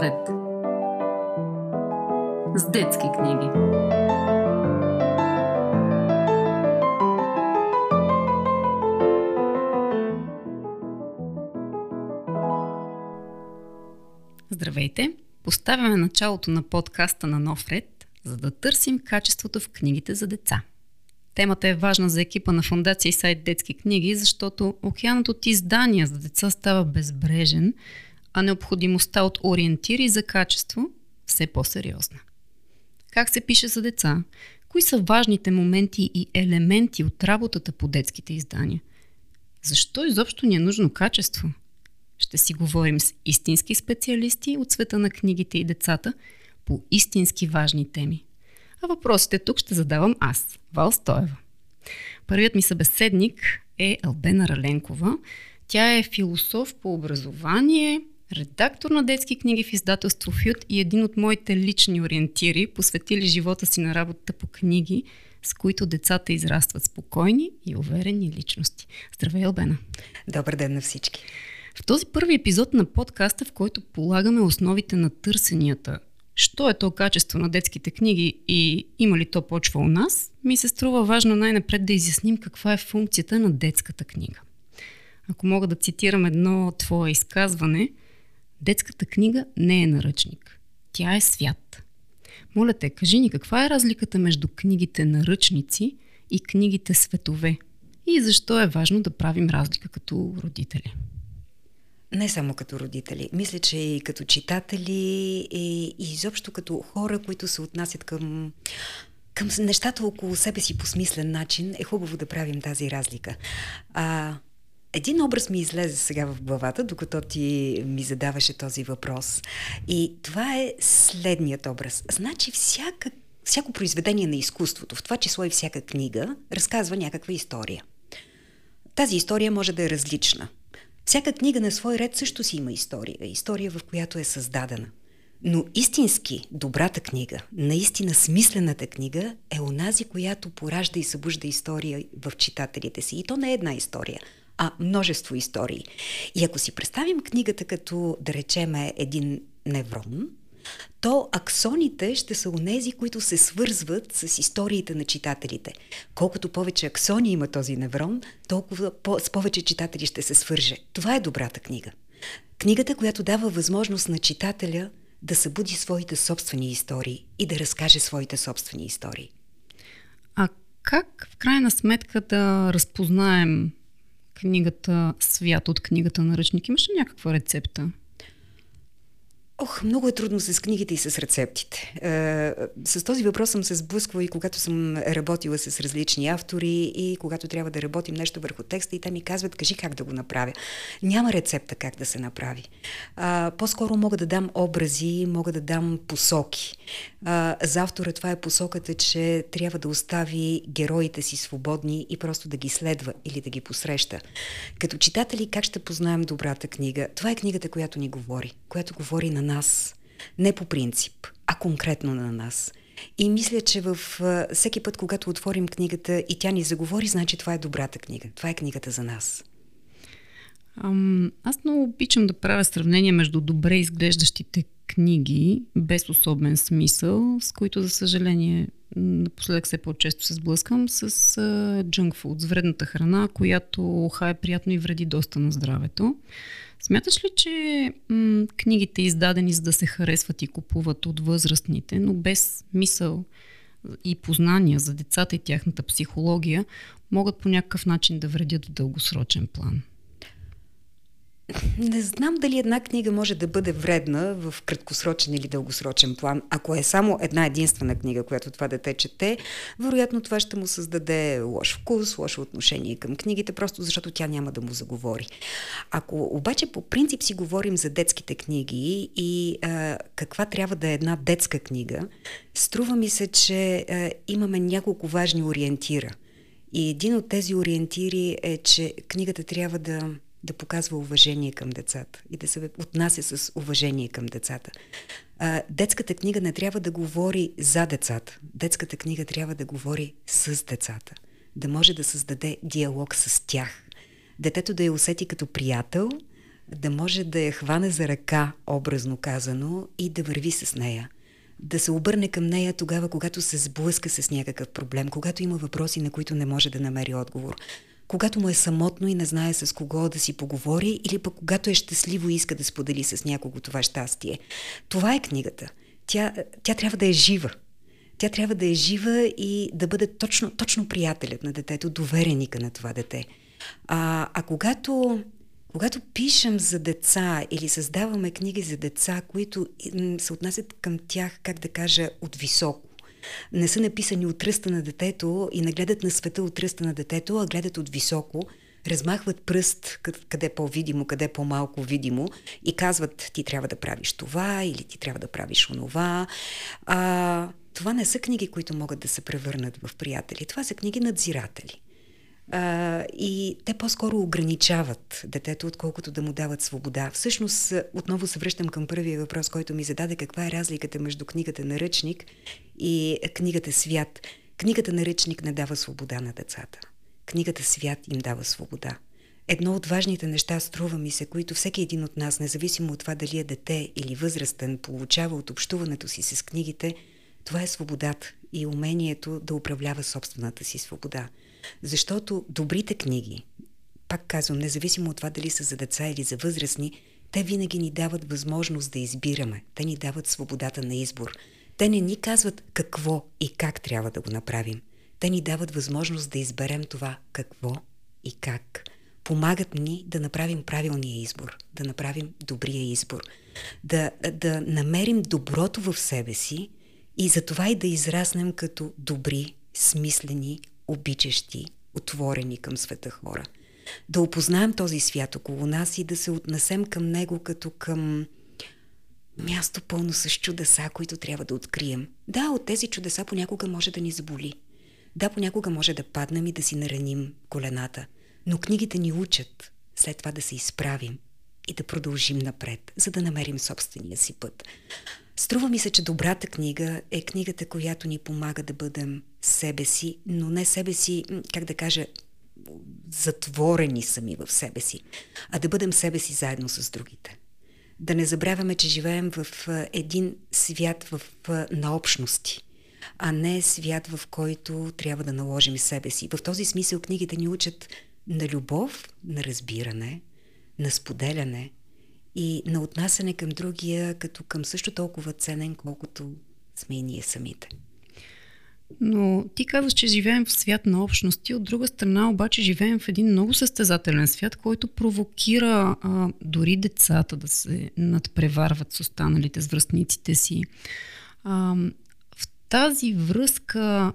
Новред. С детски книги. Здравейте! Поставяме началото на подкаста на Новред, за да търсим качеството в книгите за деца. Темата е важна за екипа на фондация и сайт детски книги, защото океанът от издания за деца става безбрежен, а необходимостта от ориентири за качество все по-сериозна. Как се пише за деца? Кои са важните моменти и елементи от работата по детските издания? Защо изобщо ни е нужно качество? Ще си говорим с истински специалисти от света на книгите и децата по истински важни теми. А въпросите тук ще задавам аз, Вал Стоева. Първият ми събеседник е Албена Раленкова. Тя е философ по образование, редактор на детски книги в издателство ФЮТ и един от моите лични ориентири, посветили живота си на работата по книги, с които децата израстват спокойни и уверени личности. Здравей, Албена! Добър ден на всички! В този първи епизод на подкаста, в който полагаме основите на търсенията, що е то качество на детските книги и има ли то почва у нас, ми се струва важно най-напред да изясним каква е функцията на детската книга. Ако мога да цитирам едно твое изказване, детската книга не е наръчник. Тя е свят. Моля те, кажи ни каква е разликата между книгите наръчници и книгите светове и защо е важно да правим разлика като родители? Не само като родители. Мисля, че и като читатели, и изобщо като хора, които се отнасят към нещата около себе си по смислен начин, е хубаво да правим тази разлика. Един образ ми излезе сега в главата, докато ти ми задаваше този въпрос. И това е следният образ. Значи всяко произведение на изкуството, в това число и всяка книга, разказва някаква история. Тази история може да е различна. Всяка книга на свой ред също си има история. История, в която е създадена. Но истински добрата книга, наистина смислената книга е онази, която поражда и събужда история в читателите си. И то не е една история, а множество истории. И ако си представим книгата като, да речем, един неврон, то аксоните ще са онези, които се свързват с историите на читателите. Колкото повече аксони има този неврон, толкова с повече читатели ще се свърже. Това е добрата книга. Книгата, която дава възможност на читателя да събуди своите собствени истории и да разкаже своите собствени истории. А как в крайна сметка да разпознаем книгата свят от книгата наръчник? Имаш ли някаква рецепта? Много е трудно с книгите и с рецептите. С този въпрос съм се сблъсквала и когато съм работила с различни автори и когато трябва да работим нещо върху текста и те ми казват, кажи как да го направя. Няма рецепта как да се направи. По-скоро мога да дам образи, мога да дам посоки. За автора това е посоката, че трябва да остави героите си свободни и просто да ги следва или да ги посреща. Като читатели как ще познаем добрата книга? Това е книгата, която ни говори. Която говори на нас. Не по принцип, а конкретно на нас. И мисля, че във всеки път, когато отворим книгата и тя ни заговори, значи това е добрата книга. Това е книгата за нас. Аз много обичам да правя сравнение между добре изглеждащите книги, без особен смисъл, с които, за съжаление, напоследък все по-често се сблъскам, с джънкфуд, с вредната храна, която е приятно и вреди доста на здравето. Смяташ ли, че книгите издадени за да се харесват и купуват от възрастните, но без мисъл и познания за децата и тяхната психология, могат по някакъв начин да вредят в дългосрочен план? Не знам дали една книга може да бъде вредна в краткосрочен или дългосрочен план. Ако е само една единствена книга, която това дете чете, вероятно това ще му създаде лош вкус, лошо отношение към книгите, просто защото тя няма да му заговори. Ако обаче по принцип си говорим за детските книги и каква трябва да е една детска книга, струва ми се, че имаме няколко важни ориентира. И един от тези ориентири е, че книгата трябва да показва уважение към децата и да се отнася с уважение към децата. Детската книга не трябва да говори за децата. Детската книга трябва да говори с децата. Да може да създаде диалог с тях. Детето да я усети като приятел, да може да я хване за ръка, образно казано, и да върви с нея. Да се обърне към нея тогава, когато се сблъска с някакъв проблем, когато има въпроси, на които не може да намери отговор, когато му е самотно и не знае с кого да си поговори, или пък когато е щастливо и иска да сподели с някого това щастие. Това е книгата. Тя трябва да е жива. Тя трябва да е жива и да бъде точно приятелят на детето, довереника на това дете. Когато пишем за деца или създаваме книги за деца, които се отнасят към тях, как да кажа, от високо. Не са написани от ръста на детето и не гледат на света от ръста на детето, а гледат от високо, размахват пръст къде по-видимо, къде по-малко видимо и казват: ти трябва да правиш това или ти трябва да правиш онова. Това не са книги, които могат да се превърнат в приятели. Това са книги надзиратели. И те по-скоро ограничават детето, отколкото да му дават свобода. Всъщност, отново се връщам към първия въпрос, който ми зададе: каква е разликата между книгата на ръчник и книгата свят. Книгата на ръчник не дава свобода на децата. Книгата свят им дава свобода. Едно от важните неща, струва ми се, които всеки един от нас, независимо от това дали е дете или възрастен, получава от общуването си с книгите, това е свободата и умението да управлява собствената си свобода. Защото добрите книги, пак казвам, независимо от това дали са за деца или за възрастни, те винаги ни дават възможност да избираме. Те ни дават свободата на избор. Те не ни казват какво и как трябва да го направим. Те ни дават възможност да изберем това какво и как. Помагат ни да направим правилния избор, да направим добрия избор, да намерим доброто в себе си и затова и да израснем като добри, смислени, обичащи, отворени към света хора. Да опознаем този свят около нас и да се отнесем към него като към място пълно с чудеса, които трябва да открием. Да, от тези чудеса понякога може да ни заболи. Да, понякога може да паднем и да си нараним колената. Но книгите ни учат след това да се изправим и да продължим напред, за да намерим собствения си път. Струва ми се, че добрата книга е книгата, която ни помага да бъдем себе си, но не себе си, как да кажа, затворени сами в себе си, а да бъдем себе си заедно с другите. Да не забравяме, че живеем в един свят на общности, а не свят, в който трябва да наложим себе си. В този смисъл книгите ни учат на любов, на разбиране, на споделяне и на отнасяне към другия като към също толкова ценен, колкото сме и ние самите. Но ти казваш, че живеем в свят на общности, от друга страна обаче живеем в един много състезателен свят, който провокира дори децата да се надпреварват с останалите, с връстниците си. В тази връзка,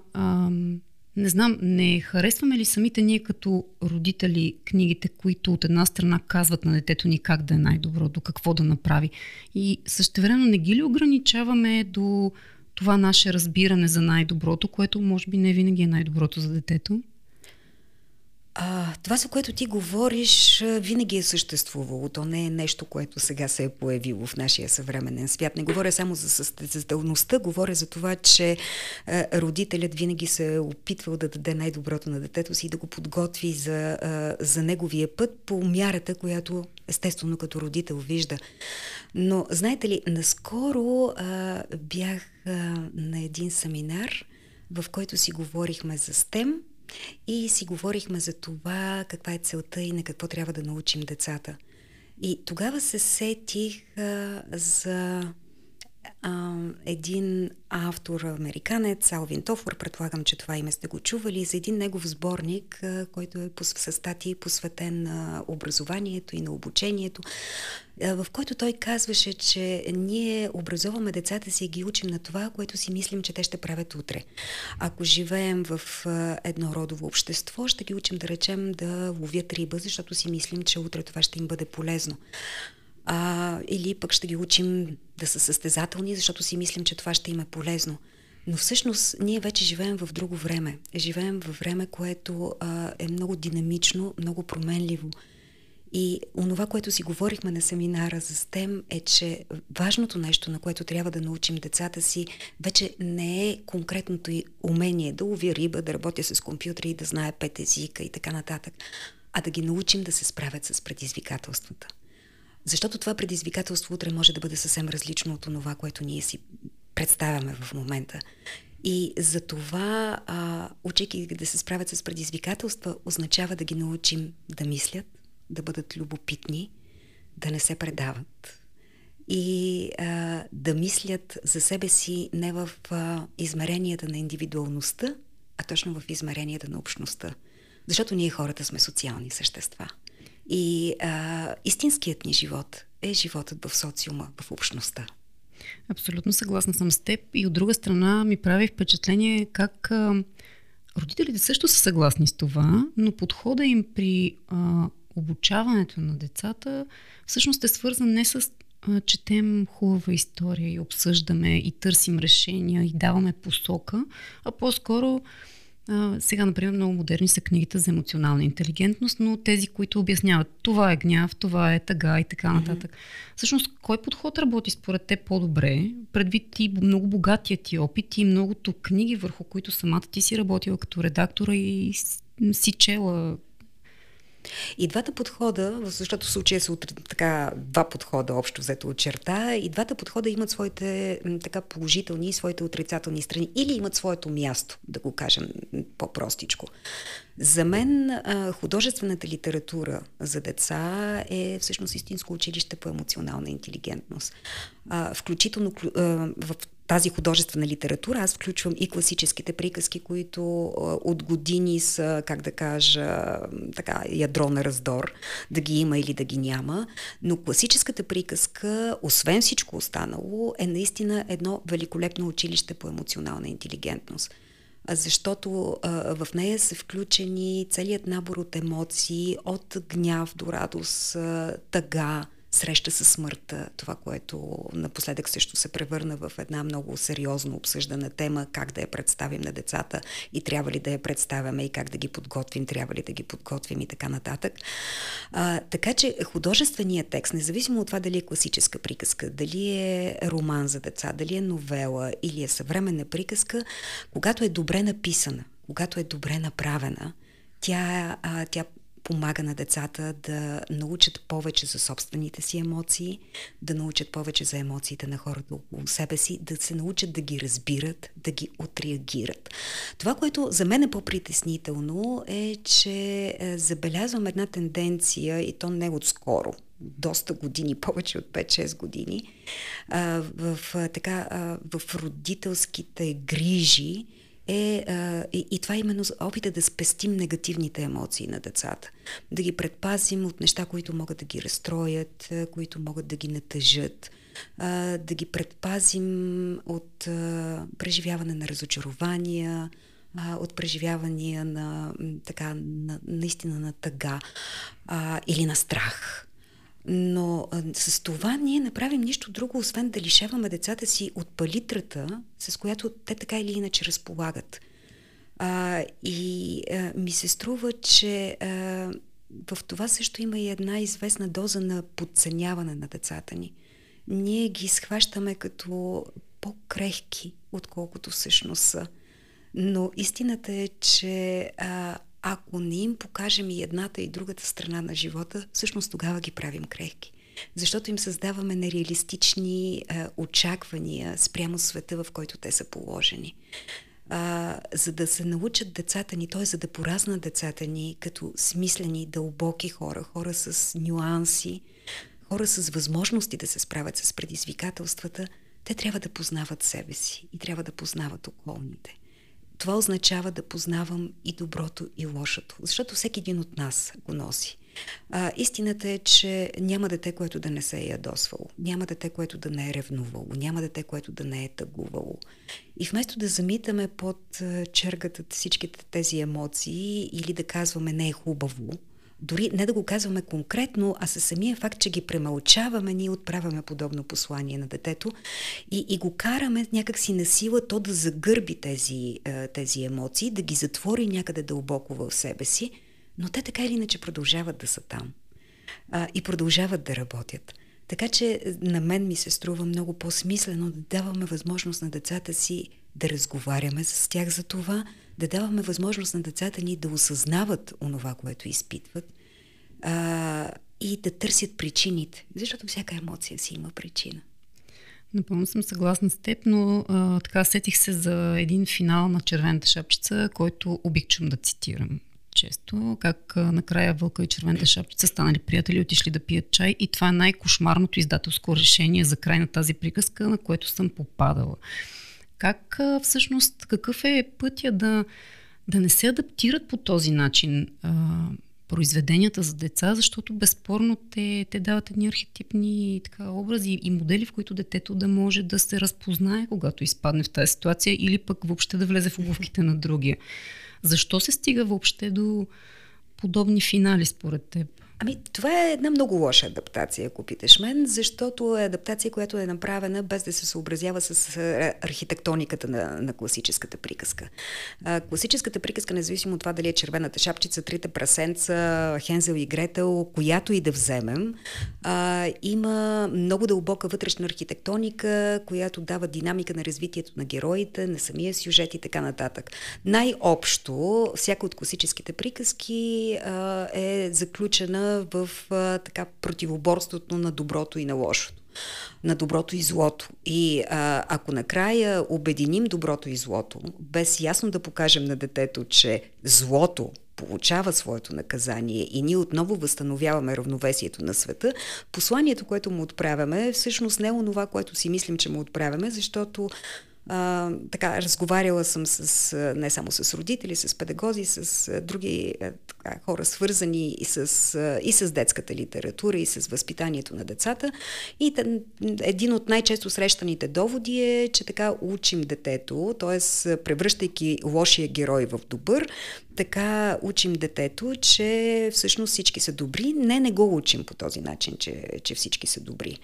не знам, не харесваме ли самите ние като родители книгите, които от една страна казват на детето ни как да е най-добро, до какво да направи, и същевременно не ги ли ограничаваме до това наше разбиране за най-доброто, което може би не винаги е най-доброто за детето? Това, за което ти говориш, винаги е съществувало. То не е нещо, което сега се е появило в нашия съвременен свят. Не говоря само за състезателността, говоря за това, че родителят винаги се е опитвал да даде най-доброто на детето си и да го подготви за неговия път по мярата, която естествено като родител вижда. Но знаете ли, наскоро бях на един семинар, в който си говорихме за STEM, и си говорихме за това каква е целта и на какво трябва да научим децата. И тогава се сетих за един автор американец, Алвин Тофор, предполагам, че това име сте го чували, за един негов сборник, който е със статии посветен на образованието и на обучението, в който той казваше, че ние образоваме децата си и ги учим на това, което си мислим, че те ще правят утре. Ако живеем в едно родово общество, ще ги учим, да речем, да ловят риба, защото си мислим, че утре това ще им бъде полезно. Или пък ще ги учим да са състезателни, защото си мислим, че това ще им е полезно. Но всъщност ние вече живеем в друго време. Живеем във време, което е много динамично, много променливо. И онова, което си говорихме на семинара за STEM, е, че важното нещо, на което трябва да научим децата си, вече не е конкретното и умение да лови риба, да работя с компютри, да знае 5 езика и така нататък, а да ги научим да се справят с предизвикателствата. Защото това предизвикателство утре може да бъде съвсем различно от това, което ние си представяме в момента. И за това, учейки да се справят с предизвикателства, означава да ги научим да мислят, да бъдат любопитни, да не се предават и да мислят за себе си не в измеренията на индивидуалността, а точно в измеренията на общността. Защото ние хората сме социални същества. И истинският ни живот е животът в социума, в общността. Абсолютно съгласна съм с теб. И от друга страна ми прави впечатление как родителите също са съгласни с това, но подхода им при обучаването на децата всъщност е свързан не с четем хубава история и обсъждаме и търсим решения и даваме посока, а по-скоро сега, например, много модерни са книгите за емоционална интелигентност, но тези, които обясняват това е гняв, това е тъга и така нататък. Mm-hmm. Всъщност, кой подход работи според те по-добре, предвид и много богатия ти опит и многото книги, върху които самата ти си работила като редактора и си чела? И двата подхода, защото в случая са така два подхода общо взето от черта, и двата подхода имат своите така положителни и своите отрицателни страни или имат своето място, да го кажем по-простичко. За мен художествената литература за деца е всъщност истинско училище по емоционална интелигентност. Включително в тази художествена литература аз включвам и класическите приказки, които от години са, как да кажа, така ядро на раздор, да ги има или да ги няма. Но класическата приказка, освен всичко останало, е наистина едно великолепно училище по емоционална интелигентност. Защото в нея са включени целият набор от емоции, от гняв до радост, тъга, среща със смъртта, това, което напоследък също се превърна в една много сериозно обсъждана тема, как да я представим на децата и трябва ли да я представяме и как да ги подготвим, трябва ли да ги подготвим и така нататък. Така че художественият текст, независимо от това дали е класическа приказка, дали е роман за деца, дали е новела или е съвременна приказка, когато е добре написана, когато е добре направена, тя помага на децата да научат повече за собствените си емоции, да научат повече за емоциите на хората около себе си, да се научат да ги разбират, да ги отреагират. Това, което за мен е по-притеснително, е, че забелязвам една тенденция, и то не отскоро, доста години, повече от 5-6 години, в родителските грижи, и това е именно опита да спестим негативните емоции на децата. Да ги предпазим от неща, които могат да ги разстроят, които могат да ги натъжат. Да ги предпазим от преживяване на разочарования, от преживявания на наистина на тъга или на страх. Но с това ние не правим нищо друго, освен да лишаваме децата си от палитрата, с която те така или иначе разполагат. Ми се струва, че в това също има и една известна доза на подценяване на децата ни. Ние ги схващаме като по-крехки, отколкото всъщност са. Но истината е, че ако не им покажем и едната и другата страна на живота, всъщност тогава ги правим крехки. Защото им създаваме нереалистични очаквания спрямо света, в който те са положени. За да се научат децата ни, т.е. за да пораснат децата ни като смислени, дълбоки хора, хора с нюанси, хора с възможности да се справят с предизвикателствата, те трябва да познават себе си и трябва да познават околните. Това означава да познавам и доброто, и лошото. Защото всеки един от нас го носи. Истината е, че няма дете, което да не се е ядосвало. Няма дете, което да не е ревнувало. Няма дете, което да не е тъгувало. И вместо да замитаме под чергата всичките тези емоции или да казваме не е хубаво, дори не да го казваме конкретно, а със самия факт, че ги премълчаваме, ние отправяме подобно послание на детето и го караме някакси на сила то да загърби тези емоции, да ги затвори някъде дълбоко в себе си, но те така или иначе продължават да са там и продължават да работят. Така че на мен ми се струва много по-смислено да даваме възможност на децата си да разговаряме с тях за това, да даваме възможност на децата ни да осъзнават онова, което изпитват, и да търсят причините, защото всяка емоция си има причина. Напълно съм съгласна с теб, но така сетих се за един финал на Червената шапчица, който обичам да цитирам често, как накрая Вълка и Червената шапчица станали приятели, отишли да пият чай и това е най-кошмарното издателско решение за край на тази приказка, на което съм попадала. Как всъщност, какъв е пътя да не се адаптират по този начин произведенията за деца, защото безспорно те дават едни архетипни така, образи и модели, в които детето да може да се разпознае, когато изпадне в тази ситуация или пък въобще да влезе в обувките на другия. Защо се стига въобще до подобни финали според теб? Ами, това е една много лоша адаптация, ако питаш мен, защото е адаптация, която е направена без да се съобразява с архитектониката на класическата приказка. Класическата приказка, независимо от това дали е Червената шапчица, Трите прасенца, Хензел и Гретел, която и да вземем, има много дълбока вътрешна архитектоника, която дава динамика на развитието на героите, на самия сюжет и така нататък. Най-общо, всяка от класическите приказки е заключена в така противоборството на доброто и на лошото. На доброто и злото. И ако накрая обединим доброто и злото, без ясно да покажем на детето, че злото получава своето наказание и ние отново възстановяваме равновесието на света, посланието, което му отправяме, всъщност не е онова, което си мислим, че му отправяме, защото така, разговаряла съм с, не само с родители, с педагози, с други така, хора свързани и с детската литература, и с възпитанието на децата. И един от най-често срещаните доводи е, че така учим детето, т.е. превръщайки лошия герой в добър, така учим детето, че всъщност всички са добри. Не го учим по този начин, че всички са добри.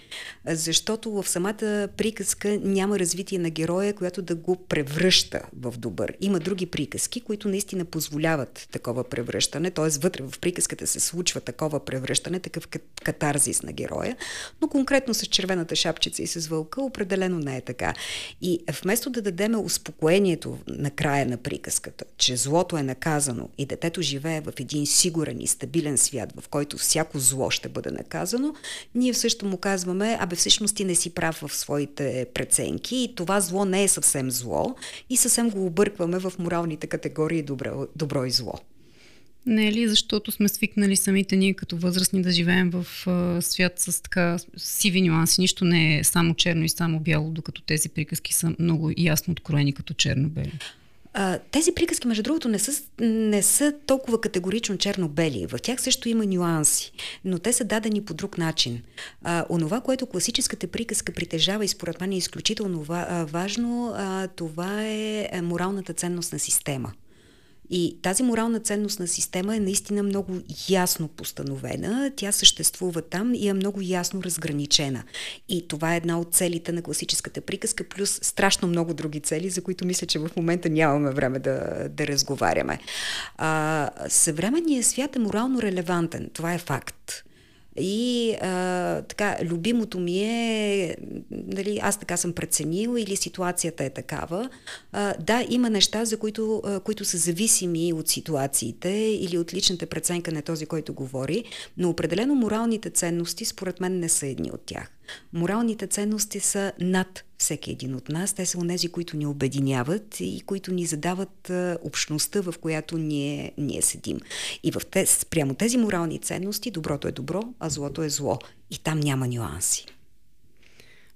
Защото в самата приказка няма развитие на героя, която да го превръща в добър. Има други приказки, които наистина позволяват такова превръщане, т.е. вътре в приказката се случва такова превръщане, такъв катарзис на героя, но конкретно с Червената шапчица и с Вълка определено не е така. И вместо да дадем успокоението на края на приказката, че злото е наказано, и детето живее в един сигурен и стабилен свят, в който всяко зло ще бъде наказано, ние всъщност му казваме, всъщност ти не си прав в своите преценки и това зло не е съвсем зло и съвсем го объркваме в моралните категории добро и зло. Не е ли, защото сме свикнали самите ние като възрастни да живеем в свят с така сиви нюанси. Нищо не е само черно и само бяло, докато тези приказки са много ясно откроени като черно-бели. Тези приказки, между другото, не са толкова категорично черно-бели. В тях също има нюанси, но те са дадени по друг начин. Онова, което класическата приказка притежава и според мен е изключително важно, това е моралната ценностна система. И тази морална ценностна система е наистина много ясно постановена, тя съществува там и е много ясно разграничена. И това е една от целите на класическата приказка, плюс страшно много други цели, за които мисля, че в момента нямаме време да разговаряме. Съвременният свят е морално релевантен, това е факт. И така, любимото ми е, аз така съм преценила или ситуацията е такава. Да, има неща, за които са зависими от ситуациите или от личната преценка на този, който говори, но определено моралните ценности според мен не са едни от тях. Моралните ценности са над всеки един от нас. Те са онези, които ни обединяват и които ни задават общността, в която ние седим. И прямо тези морални ценности доброто е добро, а злото е зло. И там няма нюанси.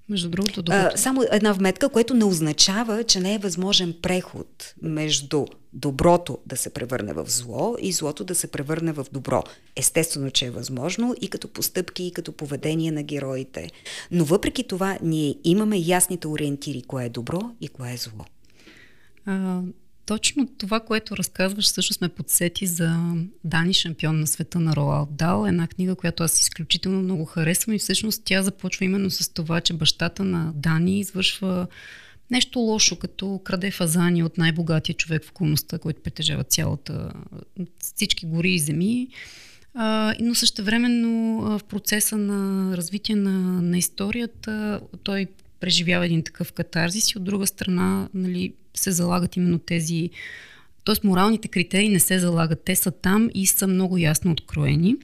Между другото, само една вметка, което не означава, че не е възможен преход между доброто да се превърне в зло и злото да се превърне в добро. Естествено, че е възможно и като постъпки, и като поведение на героите. Но въпреки това ние имаме ясните ориентири, кое е добро и кое е зло. Точно това, което разказваш, всъщност ме подсети за Дани, шампион на света на Роалд Дал, една книга, която аз изключително много харесвам и всъщност тя започва именно с това, че бащата на Дани извършва нещо лошо, като краде фазани от най-богатия човек в околността, който притежава всички гори и земи. Но същевременно в процеса на развитие на историята той преживява един такъв катарзис и от друга страна, се залагат именно тези, т.е. моралните критерии не се залагат, те са там и са много ясно откроени.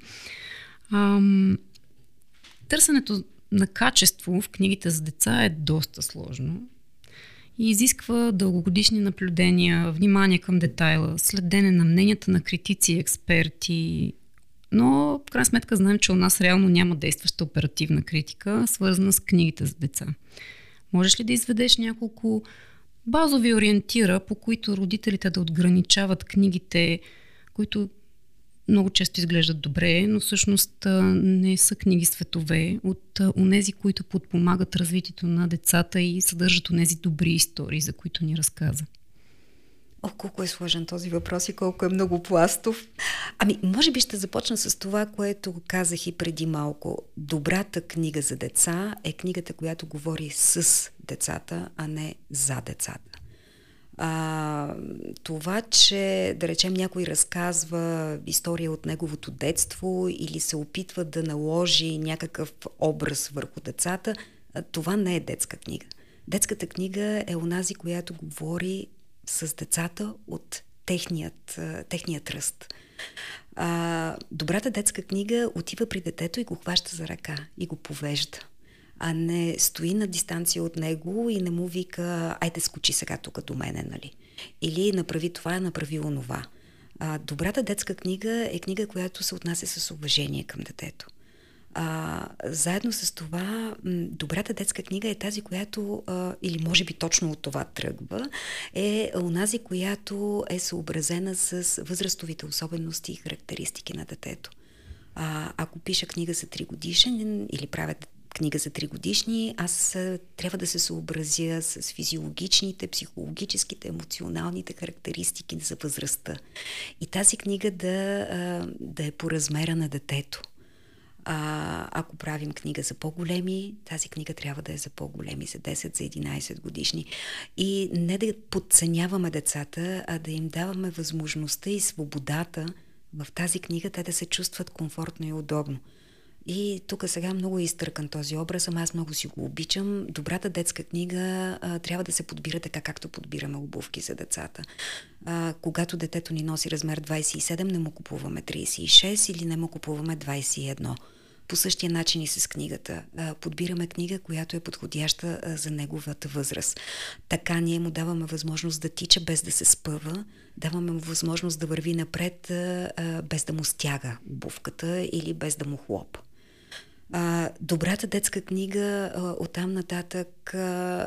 Търсенето на качество в книгите за деца е доста сложно и изисква дългогодишни наблюдения, внимание към детайла, следене на мненията на критици и експерти, но в крайна сметка знаем, че у нас реално няма действаща оперативна критика, свързана с книгите за деца. Можеш ли да изведеш няколко базови ориентира, по които родителите да отграничават книгите, които много често изглеждат добре, но всъщност не са книги-светове, от онези, които подпомагат развитието на децата и съдържат онези добри истории, за които ни разказа? О, колко е сложен този въпрос и колко е много пластов. Ами, може би ще започна с това, което казах и преди малко. Добрата книга за деца е книгата, която говори с децата, а не за децата. Това, че, да речем, някой разказва история от неговото детство или се опитва да наложи някакъв образ върху децата, това не е детска книга. Детската книга е онази, която говори с децата от техният ръст. Добрата детска книга отива при детето и го хваща за ръка и го повежда, а не стои на дистанция от него и не му вика: айде скочи сега тук до мене, нали? Или направи това, направи онова. Добрата детска книга е книга, която се отнася с уважение към детето. Заедно с това, добрата детска книга е тази, която, или може би точно от това тръгва, е онази, която е съобразена с възрастовите особености и характеристики на детето. Ако пиша книга за 3 годишен или правя книга за 3 годишни, аз трябва да се съобразя с физиологичните, психологическите, емоционалните характеристики за възрастта. И тази книга да е по размера на детето. Ако правим книга за по-големи, тази книга трябва да е за по-големи, за 10, за 11 годишни. И не да подценяваме децата, а да им даваме възможността и свободата в тази книга те да се чувстват комфортно и удобно. И тук сега много е изтъркан този образ, ама аз много си го обичам. Добрата детска книга трябва да се подбира така, както подбираме обувки за децата. Когато детето ни носи размер 27, не му купуваме 36 или не му купуваме 21. По същия начин и с книгата. Подбираме книга, която е подходяща за неговата възраст. Така ние му даваме възможност да тича без да се спъва, даваме му възможност да върви напред без да му стяга обувката или без да му хлопа. Добрата детска книга оттам нататък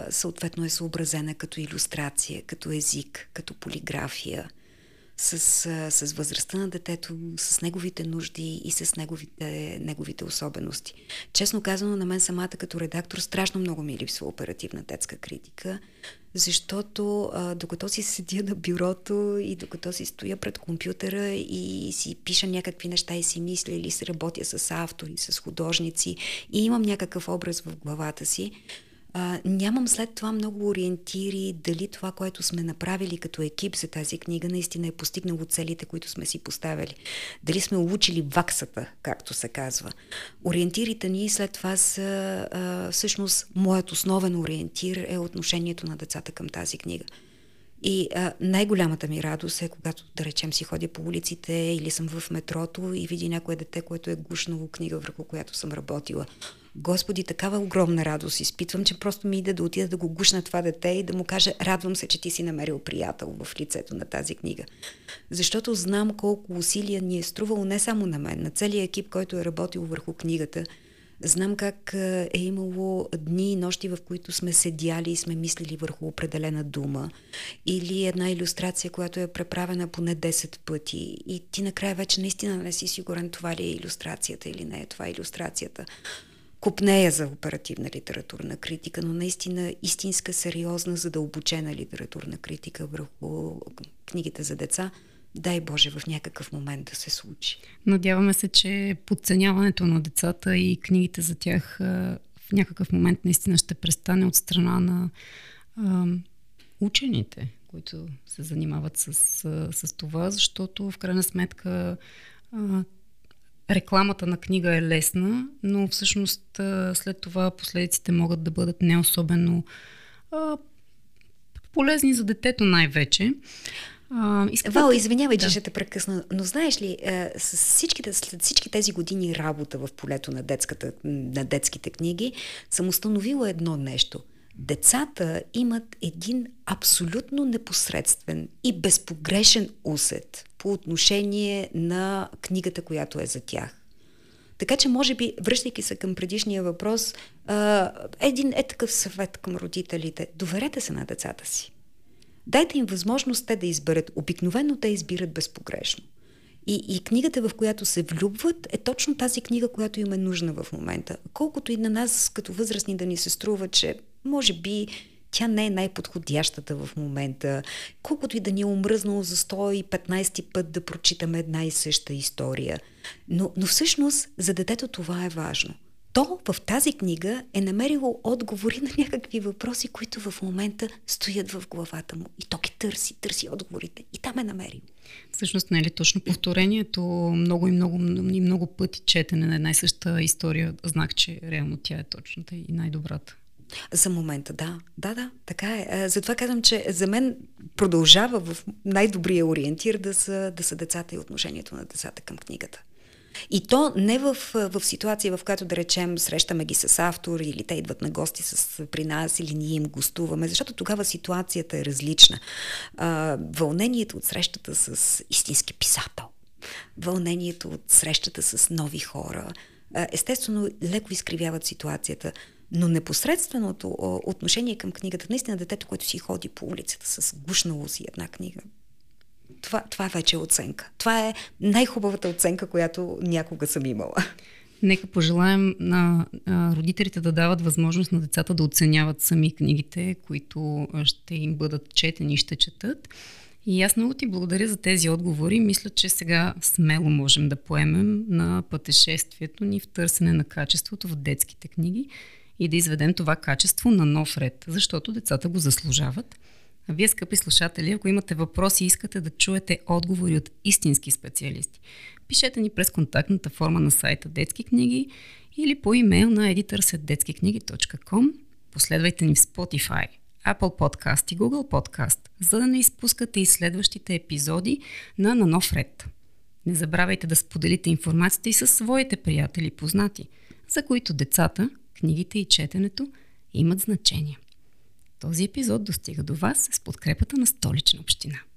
съответно е съобразена като илюстрация, като език, като полиграфия, с възрастта на детето, с неговите нужди и с неговите особености. Честно казано, на мен самата като редактор страшно много ми липсва оперативна детска критика, защото докато си седя на бюрото и докато си стоя пред компютъра и си пиша някакви неща и си мисля или си работя с автори, с художници и имам някакъв образ в главата си, нямам след това много ориентири дали това, което сме направили като екип за тази книга, наистина е постигнало целите, които сме си поставили. Дали сме улучили ваксата, както се казва. Ориентирите ни след това са, всъщност, моят основен ориентир е отношението на децата към тази книга. И най-голямата ми радост е, когато, да речем, си ходя по улиците или съм в метрото и видя някое дете, което е гушнало книга, върху която съм работила. Господи, такава огромна радост изпитвам, че просто ми иде да отида да го гушна това дете и да му кажа: радвам се, че ти си намерил приятел в лицето на тази книга. Защото знам колко усилия ни е струвало не само на мен, на целия екип, който е работил върху книгата. Знам как е имало дни и нощи, в които сме седяли и сме мислили върху определена дума или една илюстрация, която е преправена поне 10 пъти и ти накрая вече наистина не си сигурен това ли е илюстрацията или не е това илюстрацията. Купнея за оперативна литературна критика, но наистина истинска, сериозна, задълбочена литературна критика върху книгите за деца, дай Боже, в някакъв момент да се случи. Надяваме се, че подценяването на децата и книгите за тях в някакъв момент наистина ще престане от страна на учените, които се занимават с това, защото в крайна сметка рекламата на книга е лесна, но всъщност след това последиците могат да бъдат не особено полезни за детето най-вече. Вал, извинявай, че ще те прекъсна, но знаеш ли, след всички тези години работа в полето на, на детските книги, съм установила едно нещо. Децата имат един абсолютно непосредствен и безпогрешен усет по отношение на книгата, която е за тях. Така че, може би, връщайки се към предишния въпрос, един е такъв съвет към родителите. Доверете се на децата си. Дайте им възможност те да изберат. Обикновено те избират безпогрешно. И книгата, в която се влюбват, е точно тази книга, която им е нужна в момента. Колкото и на нас, като възрастни, да ни се струва, че може би тя не е най-подходящата в момента. Колкото и да ни е омръзнало за 115 път да прочитаме една и съща история. Но всъщност за детето това е важно. То в тази книга е намерило отговори на някакви въпроси, които в момента стоят в главата му. И то ги търси отговорите. И там е намерил. Всъщност, не е ли точно повторението? Много пъти четене на една и съща история, знак, че реално тя е точната и най-добрата. За момента, да. Да, така е. Затова казвам, че за мен продължава в най-добрия ориентир да са децата и отношението на децата към книгата. И то не в ситуация, в която, да речем, срещаме ги с автор или те идват на гости при нас или ние им гостуваме, защото тогава ситуацията е различна. Вълнението от срещата с истински писател, вълнението от срещата с нови хора, естествено леко изкривяват ситуацията. Но непосредственото отношение към книгата, наистина детето, което си ходи по улицата с гушнало си една книга, това вече е оценка. Това е най-хубавата оценка, която някога съм имала. Нека пожелаем на родителите да дават възможност на децата да оценяват сами книгите, които ще им бъдат четени и ще четат. И аз много ти благодаря за тези отговори. Мисля, че сега смело можем да поемем на пътешествието ни в търсене на качеството в детските книги и да изведем това качество на нов ред, защото децата го заслужават. А вие, скъпи слушатели, ако имате въпроси и искате да чуете отговори от истински специалисти, пишете ни през контактната форма на сайта Детски книги или по имейл на editor@detskiknigi.com. Последвайте ни в Spotify, Apple Podcast и Google Podcast, за да не изпускате и следващите епизоди на нов ред. Не забравяйте да споделите информацията и със своите приятели и познати, за които децата, книгите и четенето имат значение. Този епизод достига до вас с подкрепата на Столична община.